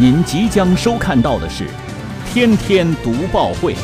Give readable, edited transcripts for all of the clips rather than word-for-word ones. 您即将收看到的是《天天读报会》。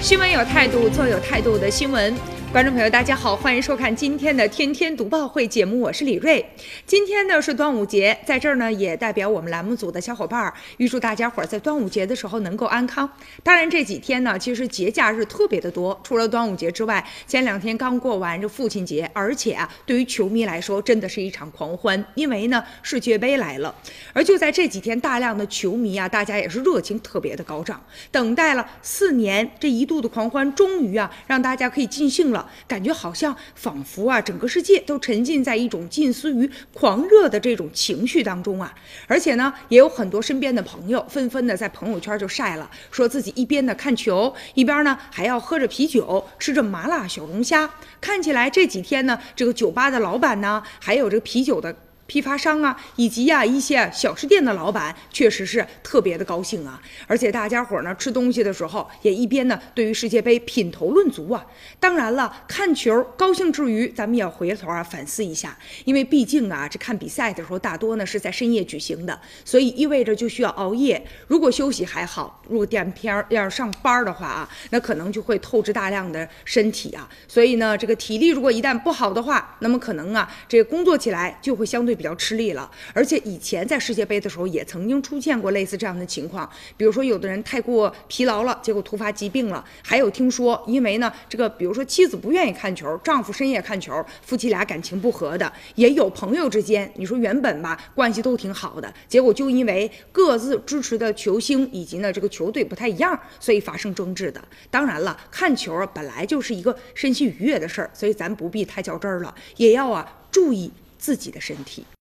新闻有态度，做有态度的新闻。观众朋友，大家好，欢迎收看今天的《天天读报会》节目，我是李锐。今天呢是端午节，在这儿呢也代表我们栏目组的小伙伴，预祝大家伙儿在端午节的时候能够安康。当然这几天呢，其实节假日特别的多，除了端午节之外，前两天刚过完这父亲节，而且啊，对于球迷来说真的是一场狂欢，因为呢世界杯来了。而就在这几天，大量的球迷啊，大家也是热情特别的高涨，等待了4年这一度的狂欢，终于啊让大家可以尽兴了。感觉好像仿佛啊，整个世界都沉浸在一种近似于狂热的这种情绪当中啊！而且呢，也有很多身边的朋友纷纷的在朋友圈就晒了，说自己一边呢看球，一边呢还要喝着啤酒，吃着麻辣小龙虾。看起来这几天呢，这个酒吧的老板呢，还有这个啤酒的批发商啊，以及呀一些小吃店的老板，确实是特别的高兴啊！而且大家伙呢吃东西的时候，也一边呢对于世界杯品头论足啊。当然了，看球高兴之余，咱们也要回头啊反思一下，因为毕竟啊这看比赛的时候大多呢是在深夜举行的，所以意味着就需要熬夜。如果休息还好，如果第二天要是上班的话啊，那可能就会透支大量的身体啊。所以呢，这个体力如果一旦不好的话，那么可能啊这工作起来就会相对比较吃力了。而且以前在世界杯的时候也曾经出现过类似这样的情况，比如说有的人太过疲劳了，结果突发疾病了。还有听说因为呢这个比如说妻子不愿意看球，丈夫深夜看球，夫妻俩感情不和的。也有朋友之间，你说原本吧关系都挺好的，结果就因为各自支持的球星以及呢这个球队不太一样，所以发生争执的。当然了，看球本来就是一个身心愉悦的事儿，所以咱不必太较真儿了，也要啊注意自己的身体。